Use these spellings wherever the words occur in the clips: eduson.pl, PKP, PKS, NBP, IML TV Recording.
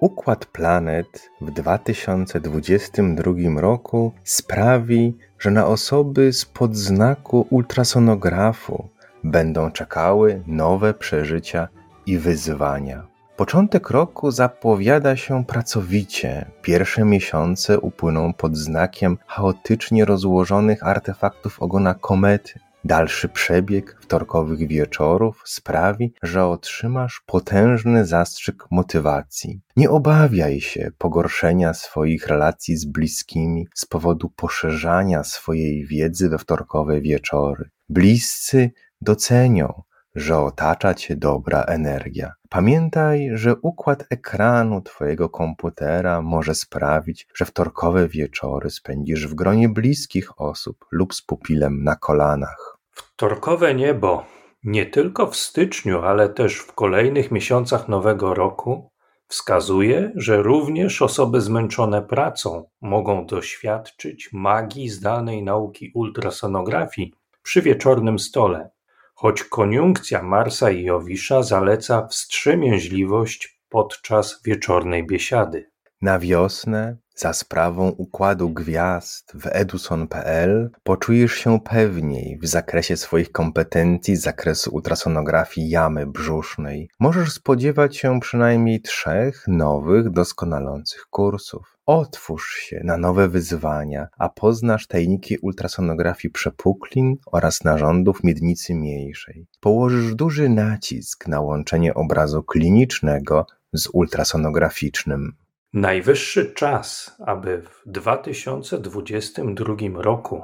Układ planet w 2022 roku sprawi, że na osoby spod znaku ultrasonografu będą czekały nowe przeżycia i wyzwania. Początek roku zapowiada się pracowicie. Pierwsze miesiące upłyną pod znakiem chaotycznie rozłożonych artefaktów ogona komety. Dalszy przebieg wtorkowych wieczorów sprawi, że otrzymasz potężny zastrzyk motywacji. Nie obawiaj się pogorszenia swoich relacji z bliskimi z powodu poszerzania swojej wiedzy we wtorkowe wieczory. Bliscy docenią, że otacza cię dobra energia. Pamiętaj, że układ ekranu twojego komputera może sprawić, że wtorkowe wieczory spędzisz w gronie bliskich osób lub z pupilem na kolanach. Wtorkowe niebo nie tylko w styczniu, ale też w kolejnych miesiącach nowego roku wskazuje, że również osoby zmęczone pracą mogą doświadczyć magii zdalnej nauki ultrasonografii przy wieczornym stole. Choć koniunkcja Marsa i Jowisza zaleca wstrzemięźliwość podczas wieczornej biesiady. Na wiosnę, za sprawą układu gwiazd w eduson.pl poczujesz się pewniej w zakresie swoich kompetencji z zakresu ultrasonografii jamy brzusznej. Możesz spodziewać się przynajmniej 3 nowych, doskonalących kursów. Otwórz się na nowe wyzwania, a poznasz tajniki ultrasonografii przepuklin oraz narządów miednicy mniejszej. Położysz duży nacisk na łączenie obrazu klinicznego z ultrasonograficznym. Najwyższy czas, aby w 2022 roku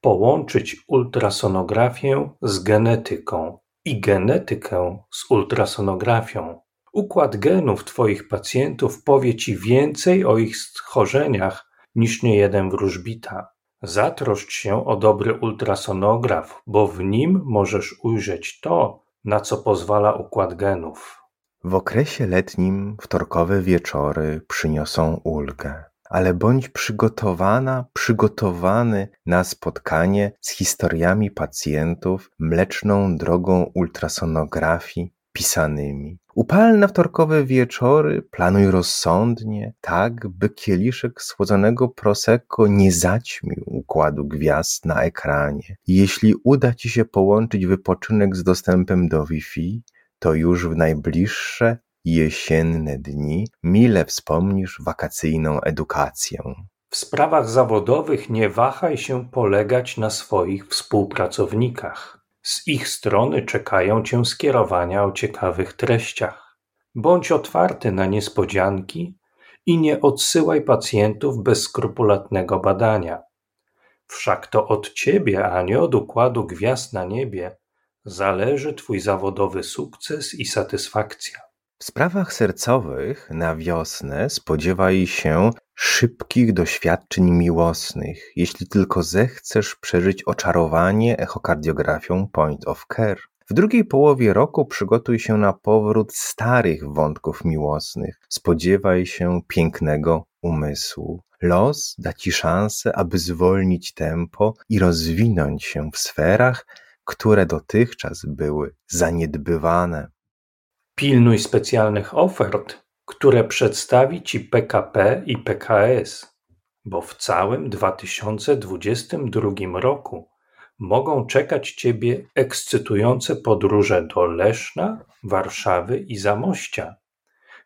połączyć ultrasonografię z genetyką i genetykę z ultrasonografią. Układ genów Twoich pacjentów powie Ci więcej o ich schorzeniach niż niejeden wróżbita. Zatroszcz się o dobry ultrasonograf, bo w nim możesz ujrzeć to, na co pozwala układ genów. W okresie letnim wtorkowe wieczory przyniosą ulgę, ale bądź przygotowany na spotkanie z historiami pacjentów mleczną drogą ultrasonografii pisanymi. Upal na wtorkowe wieczory planuj rozsądnie, tak by kieliszek słodzonego prosecco nie zaćmił układu gwiazd na ekranie. Jeśli uda Ci się połączyć wypoczynek z dostępem do Wi-Fi, to już w najbliższe jesienne dni mile wspomnisz wakacyjną edukację. W sprawach zawodowych nie wahaj się polegać na swoich współpracownikach. Z ich strony czekają Cię skierowania o ciekawych treściach. Bądź otwarty na niespodzianki i nie odsyłaj pacjentów bez skrupulatnego badania. Wszak to od Ciebie, a nie od układu gwiazd na niebie, zależy Twój zawodowy sukces i satysfakcja. W sprawach sercowych na wiosnę spodziewaj się szybkich doświadczeń miłosnych, jeśli tylko zechcesz przeżyć oczarowanie echokardiografią point of care. W drugiej połowie roku przygotuj się na powrót starych wątków miłosnych. Spodziewaj się pięknego umysłu. Los da Ci szansę, aby zwolnić tempo i rozwinąć się w sferach, które dotychczas były zaniedbywane. Pilnuj specjalnych ofert, które przedstawi Ci PKP i PKS, bo w całym 2022 roku mogą czekać Ciebie ekscytujące podróże do Leszna, Warszawy i Zamościa,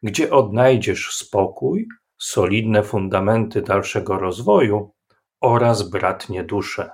gdzie odnajdziesz spokój, solidne fundamenty dalszego rozwoju oraz bratnie dusze.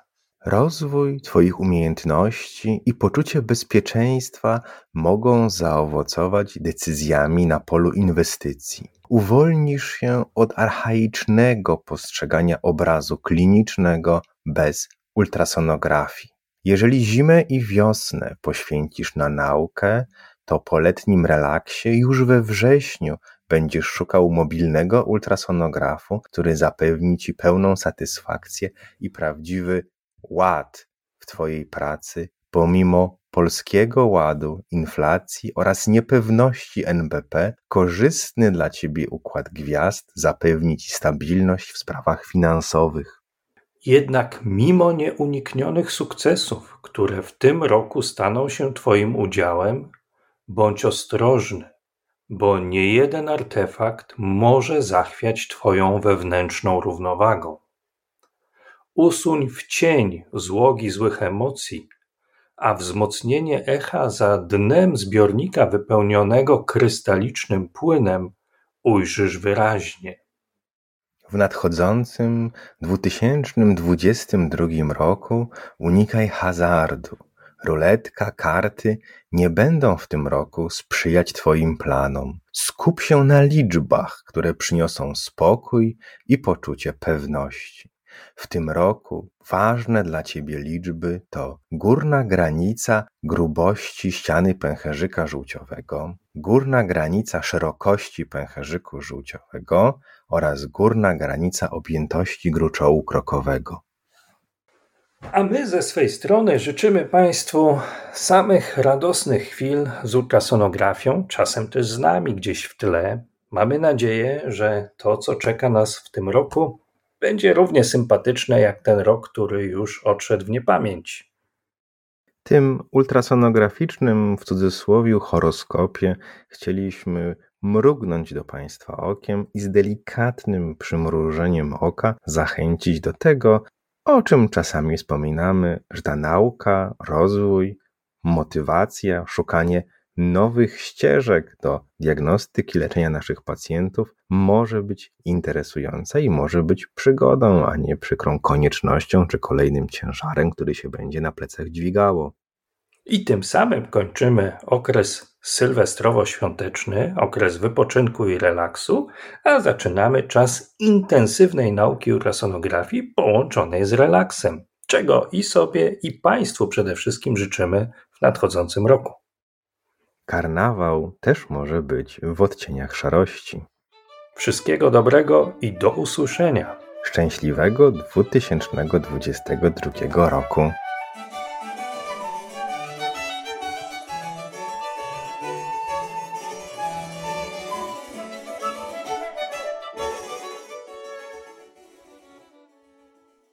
Rozwój Twoich umiejętności i poczucie bezpieczeństwa mogą zaowocować decyzjami na polu inwestycji. Uwolnisz się od archaicznego postrzegania obrazu klinicznego bez ultrasonografii. Jeżeli zimę i wiosnę poświęcisz na naukę, to po letnim relaksie już we wrześniu będziesz szukał mobilnego ultrasonografu, który zapewni Ci pełną satysfakcję i prawdziwy ład w Twojej pracy, pomimo Polskiego Ładu, inflacji oraz niepewności NBP, korzystny dla Ciebie układ gwiazd zapewni Ci stabilność w sprawach finansowych. Jednak mimo nieuniknionych sukcesów, które w tym roku staną się Twoim udziałem, bądź ostrożny, bo niejeden artefakt może zachwiać Twoją wewnętrzną równowagą. Usuń w cień złogi złych emocji, a wzmocnienie echa za dnem zbiornika wypełnionego krystalicznym płynem ujrzysz wyraźnie. W nadchodzącym 2022 roku unikaj hazardu. Ruletka, karty nie będą w tym roku sprzyjać Twoim planom. Skup się na liczbach, które przyniosą spokój i poczucie pewności. W tym roku ważne dla Ciebie liczby to górna granica grubości ściany pęcherzyka żółciowego, górna granica szerokości pęcherzyku żółciowego oraz górna granica objętości gruczołu krokowego. A my ze swej strony życzymy Państwu samych radosnych chwil z ultrasonografią, czasem też z nami gdzieś w tle. Mamy nadzieję, że to, co czeka nas w tym roku, będzie równie sympatyczne jak ten rok, który już odszedł w niepamięć. Tym ultrasonograficznym, w cudzysłowie, horoskopie chcieliśmy mrugnąć do Państwa okiem i z delikatnym przymrużeniem oka zachęcić do tego, o czym czasami wspominamy, że ta nauka, rozwój, motywacja, szukanie nowych ścieżek do diagnostyki, leczenia naszych pacjentów może być interesująca i może być przygodą, a nie przykrą koniecznością czy kolejnym ciężarem, który się będzie na plecach dźwigało. I tym samym kończymy okres sylwestrowo-świąteczny, okres wypoczynku i relaksu, a zaczynamy czas intensywnej nauki ultrasonografii połączonej z relaksem, czego i sobie, i Państwu przede wszystkim życzymy w nadchodzącym roku. Karnawał też może być w odcieniach szarości. Wszystkiego dobrego i do usłyszenia. Szczęśliwego 2022 roku.